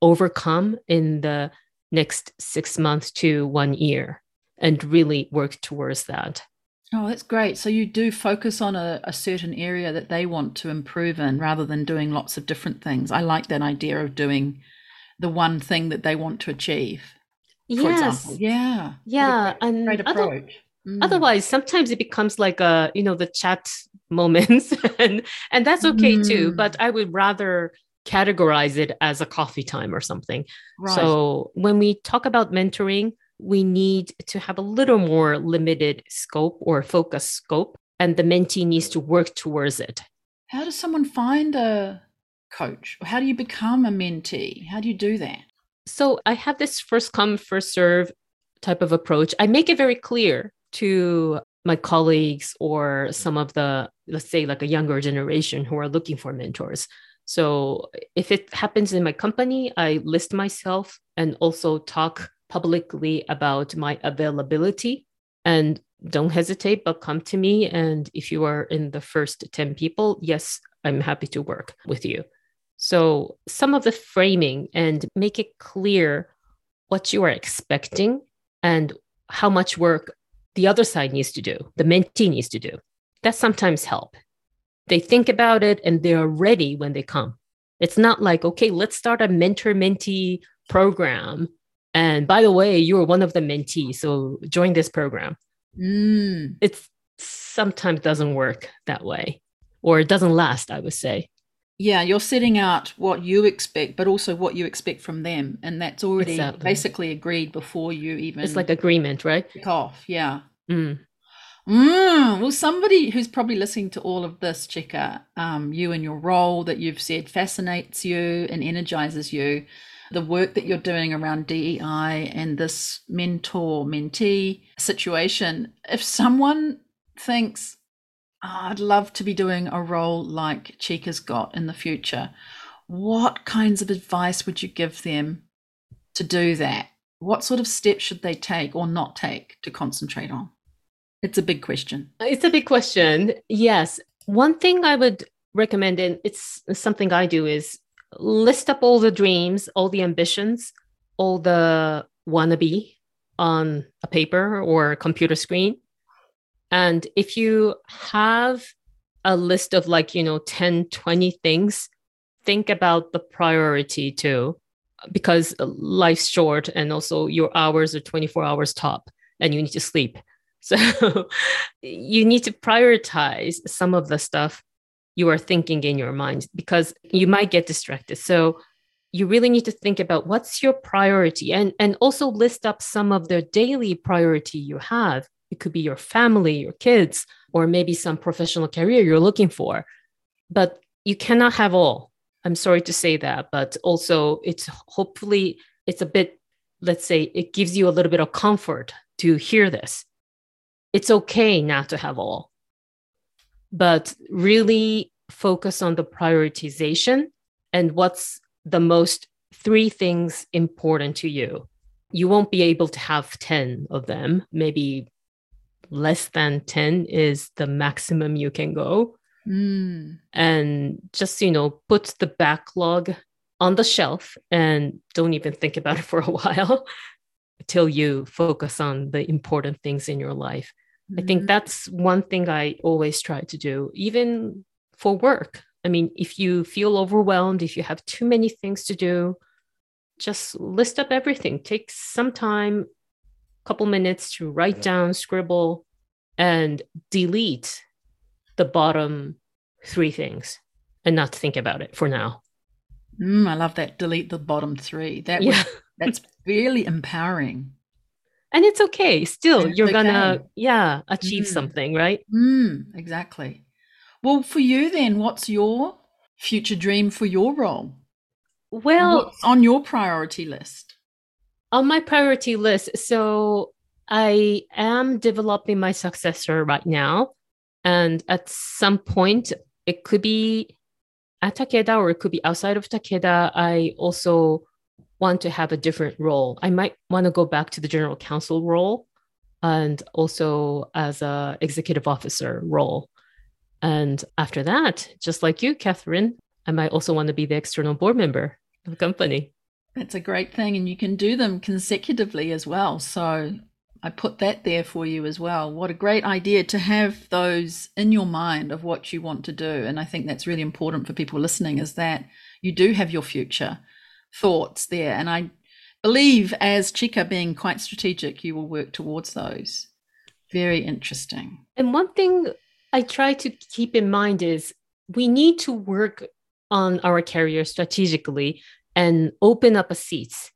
overcome in the next six months to one year and really work towards that. Oh, that's great. So you do focus on a, a certain area that they want to improve in rather than doing lots of different things. I like that idea of doing the one thing that they want to achieve. For yes. Example. Yeah. Yeah. Great, and great approach. Other, mm. Otherwise, sometimes it becomes like a, you know, the chat moments and, and that's okay mm. too, but I would rather categorize it as a coffee time or something. Right. So when we talk about mentoring, we need to have a little more limited scope or focus scope, and the mentee needs to work towards it. How does someone find a coach? How do you become a mentee? How do you do that? So I have this first come, first serve type of approach. I make it very clear to my colleagues or some of the, let's say like a younger generation who are looking for mentors. So if it happens in my company, I list myself and also talk publicly about my availability, and don't hesitate, but come to me. And if you are in the first ten people, yes, I'm happy to work with you. So some of the framing, and make it clear what you are expecting and how much work the other side needs to do, the mentee needs to do. That sometimes helps. They think about it and they're ready when they come. It's not like, okay, let's start a mentor-mentee program. And by the way, you're one of the mentees, so join this program. Mm. It sometimes doesn't work that way, or it doesn't last, I would say. Yeah, you're setting out what you expect, but also what you expect from them. And that's already exactly. basically agreed before you even... It's like agreement, right? Off, yeah. Mm. Mm, well, somebody who's probably listening to all of this, Chika, um, you and your role that you've said fascinates you and energizes you, the work that you're doing around D E I and this mentor-mentee situation, if someone thinks, oh, I'd love to be doing a role like Chika's got in the future, what kinds of advice would you give them to do that? What sort of steps should they take or not take to concentrate on? It's a big question. It's a big question. Yes. One thing I would recommend, and it's something I do, is list up all the dreams, all the ambitions, all the wannabe on a paper or a computer screen. And if you have a list of like, you know, ten, twenty things, think about the priority too, because life's short and also your hours are twenty-four hours top and you need to sleep. So you need to prioritize some of the stuff you are thinking in your mind because you might get distracted. So you really need to think about what's your priority, and, and also list up some of the daily priority you have. It could be your family, your kids, or maybe some professional career you're looking for. But you cannot have all. I'm sorry to say that, but also it's hopefully it's a bit, let's say it gives you a little bit of comfort to hear this. It's okay not to have all, but really focus on the prioritization and what's the most three things important to you. You won't be able to have ten of them. Maybe less than ten is the maximum you can go. Mm. And just, you know, put the backlog on the shelf and don't even think about it for a while till you focus on the important things in your life. I think that's one thing I always try to do, even for work. I mean, if you feel overwhelmed, if you have too many things to do, just list up everything. Take some time, a couple minutes to write down, scribble, and delete the bottom three things and not think about it for now. Mm, I love that. Delete the bottom three. That yeah. was, that's really empowering. And it's okay. Still, it's you're okay. gonna, yeah, achieve mm. something, right? Mm, exactly. Well, for you then, what's your future dream for your role? Well, what's on your priority list? On my priority list, so I am developing my successor right now. And at some point, it could be at Takeda or it could be outside of Takeda. I also want to have a different role. I might want to go back to the general counsel role and also as a executive officer role. And after that, just like you, Catherine, I might also want to be the external board member of the company. That's a great thing. And you can do them consecutively as well. So I put that there for you as well. What a great idea to have those in your mind of what you want to do. And I think that's really important for people listening, is that you do have your future thoughts there, and I believe, as Chika being quite strategic, you will work towards those. Very interesting. And one thing I try to keep in mind is we need to work on our career strategically and open up a seats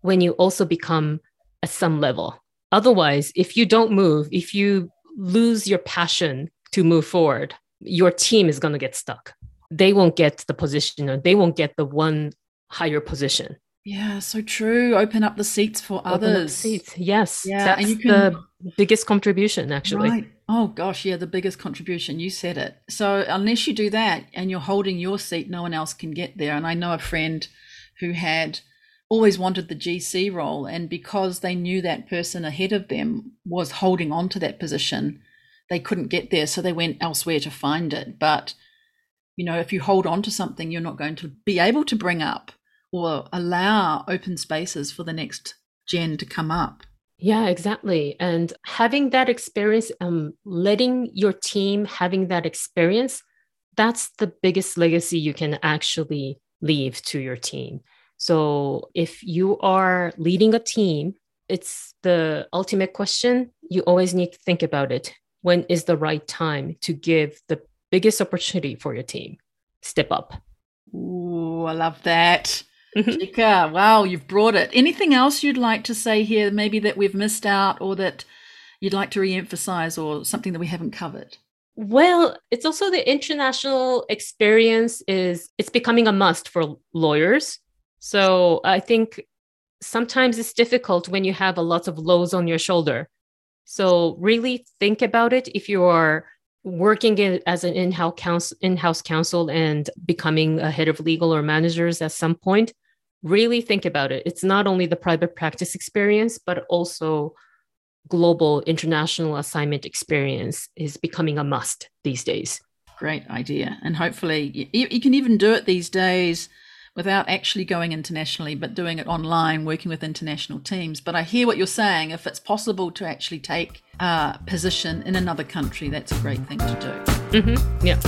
when you also become at some level. Otherwise, if you don't move, if you lose your passion to move forward, your team is going to get stuck. They won't get the position, or they won't get the one higher position. Yeah, so true. Open up the seats for Open others. Up the seats. Yes, yeah, that's and you can... the biggest contribution, actually. Right. Oh gosh, yeah, the biggest contribution. You said it. So unless you do that and you're holding your seat, no one else can get there. And I know a friend who had always wanted the G C role, and because they knew that person ahead of them was holding on to that position, they couldn't get there, so they went elsewhere to find it. But you know, if you hold on to something, you're not going to be able to bring up or allow open spaces for the next gen to come up. Yeah, exactly. And having that experience, um, letting your team having that experience, that's the biggest legacy you can actually leave to your team. So if you are leading a team, it's the ultimate question. You always need to think about it. When is the right time to give the biggest opportunity for your team? Step up. Ooh, I love that. Chika, wow, you've brought it. Anything else you'd like to say here, maybe that we've missed out or that you'd like to reemphasize or something that we haven't covered? Well, it's also the international experience is it's becoming a must for lawyers. So I think sometimes it's difficult when you have a lot of loads on your shoulder. So really think about it if you are working as an in-house counsel, in-house counsel and becoming a head of legal or managers at some point, really think about it. It's not only the private practice experience, but also global international assignment experience is becoming a must these days. Great idea. And hopefully you, you can even do it these days without actually going internationally, but doing it online, working with international teams. But I hear what you're saying. If it's possible to actually take a position in another country, that's a great thing to do. Mm-hmm. Yeah.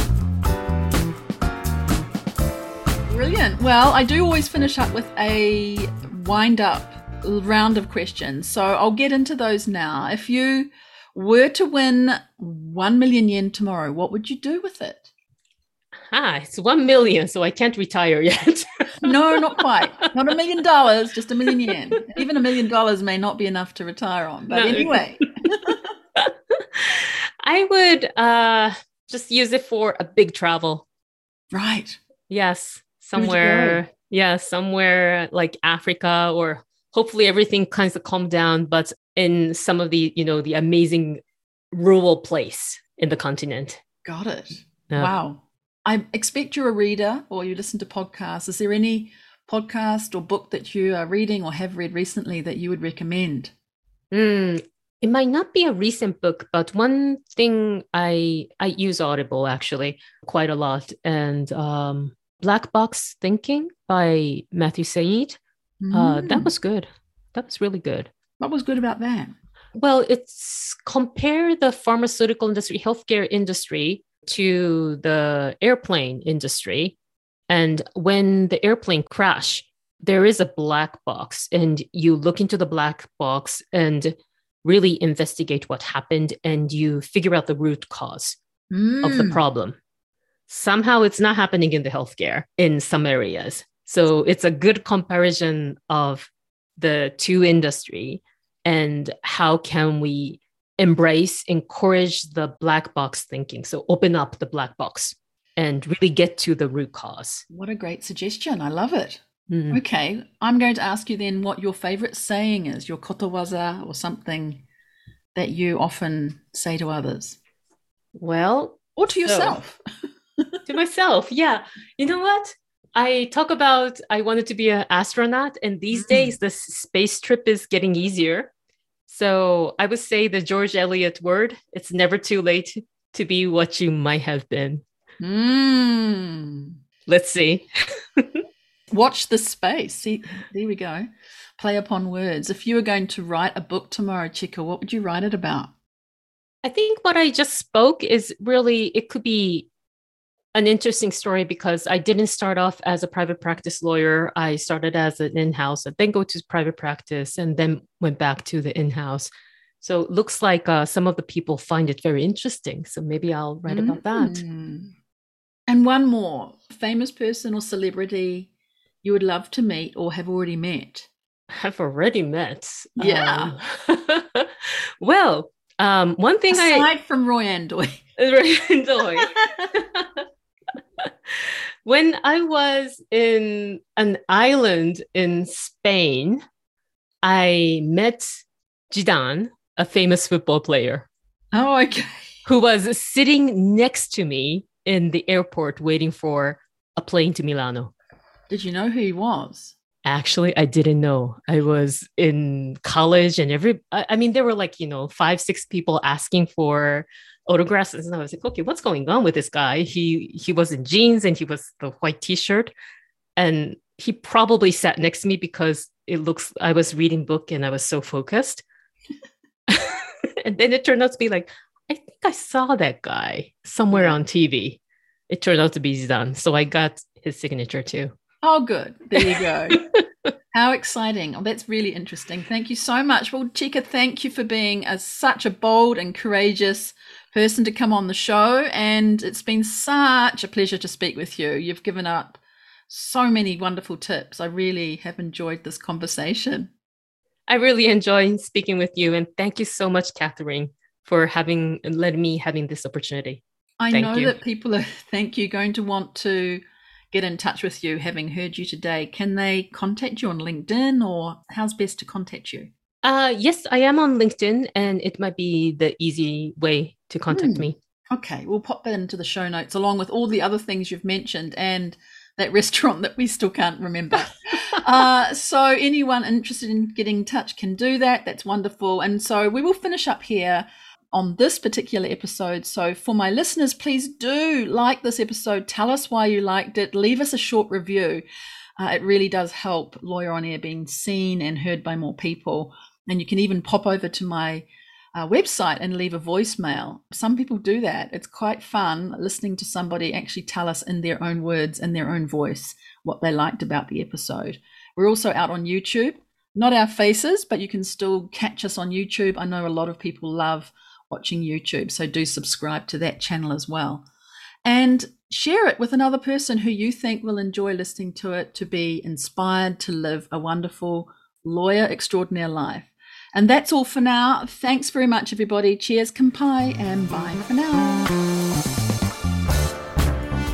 Brilliant. Well, I do always finish up with a wind-up round of questions. So I'll get into those now. If you were to win one million yen tomorrow, what would you do with it? Ah, it's one million, so I can't retire yet. No, not quite. Not a million dollars, just a million yen. Even a million dollars may not be enough to retire on. But no. Anyway. I would uh, just use it for a big travel. Right. Yes. Somewhere. Yeah, somewhere like Africa, or hopefully everything kinds of calm down, but in some of the, you know, the amazing rural place in the continent. Got it. Uh, wow. I expect you're a reader or you listen to podcasts. Is there any podcast or book that you are reading or have read recently that you would recommend? Mm, it might not be a recent book, but one thing I I use Audible actually quite a lot. And um, Black Box Thinking by Matthew Syed. Mm. Uh, that was good. That was really good. What was good about that? Well, it's compare the pharmaceutical industry, healthcare industry, to the airplane industry. And when the airplane crash, there is a black box, and you look into the black box and really investigate what happened, and you figure out the root cause mm. of the problem. Somehow it's not happening in the healthcare in some areas. So it's a good comparison of the two industry, and how can we embrace, encourage the black box thinking. So open up the black box and really get to the root cause. What a great suggestion. I love it. Mm. Okay. I'm going to ask you then what your favorite saying is, your kotowaza or something that you often say to others. Well, or to yourself. So, to myself. Yeah. You know what? I talk about, I wanted to be an astronaut, and these mm. days the space trip is getting easier. So I would say the George Eliot word, it's never too late to be what you might have been. Mm. Let's see. Watch the space. See, there we go. Play upon words. If you were going to write a book tomorrow, Chika, what would you write it about? I think what I just spoke is really, it could be an interesting story, because I didn't start off as a private practice lawyer. I started as an in-house and then go to private practice and then went back to the in-house. So it looks like uh, some of the people find it very interesting. So maybe I'll write mm. about that. And one more, famous person or celebrity you would love to meet or have already met? Have already met. Yeah. Um, well, um, one thing Aside I... Aside from Lorraine Doyle. Lorraine Doyle. When I was in an island in Spain, I met Zidane, a famous football player. Oh, okay. Who was sitting next to me in the airport waiting for a plane to Milano. Did you know who he was? Actually, I didn't know. I was in college, and every, I mean, there were like, you know, five, six people asking for Otto Grass. And I was like, okay, what's going on with this guy? He he was in jeans and he was the white t-shirt. And he probably sat next to me because it looks, I was reading book and I was so focused. And then it turned out to be like, I think I saw that guy somewhere on T V. It turned out to be Zidane. So I got his signature too. Oh, good. There you go. How exciting. Oh, that's really interesting. Thank you so much. Well, Chika, thank you for being a, such a bold and courageous person to come on the show. And it's been such a pleasure to speak with you. You've given up so many wonderful tips. I really have enjoyed this conversation. I really enjoy speaking with you. And thank you so much, Catherine, for having led me having this opportunity. I thank know you. That people are, thank you, going to want to get in touch with you having heard you today. Can they contact you on LinkedIn, or how's best to contact you? Uh, yes, I am on LinkedIn, and it might be the easy way to contact mm. me. Okay, we'll pop that into the show notes along with all the other things you've mentioned and that restaurant that we still can't remember. Uh, so anyone interested in getting in touch can do that. That's wonderful. And so we will finish up here on this particular episode. So for my listeners, please do like this episode. Tell us why you liked it. Leave us a short review. Uh, it really does help Lawyer on Air being seen and heard by more people. And you can even pop over to my uh, website and leave a voicemail. Some people do that. It's quite fun listening to somebody actually tell us in their own words, in their own voice, what they liked about the episode. We're also out on YouTube. Not our faces, but you can still catch us on YouTube. I know a lot of people love watching YouTube, so do subscribe to that channel as well, and share it with another person who you think will enjoy listening to it, to be inspired to live a wonderful lawyer extraordinaire life. And that's all for now. Thanks very much, everybody. Cheers, kanpai, and bye for now.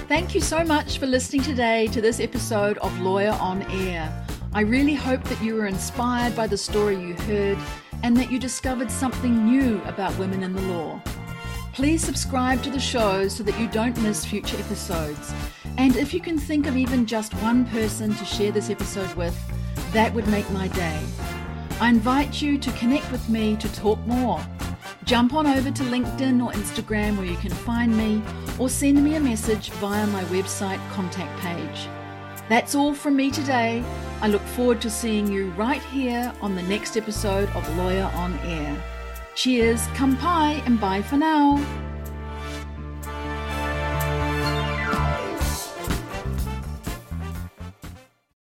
Thank you so much for listening today to this episode of Lawyer on Air. I really hope that you were inspired by the story you heard, and that you discovered something new about women in the law. Please subscribe to the show so that you don't miss future episodes. And if you can think of even just one person to share this episode with, that would make my day. I invite you to connect with me to talk more. Jump on over to LinkedIn or Instagram where you can find me, or send me a message via my website contact page. That's all from me today. I look forward to seeing you right here on the next episode of Lawyer on Air. Cheers, kanpai, and bye for now.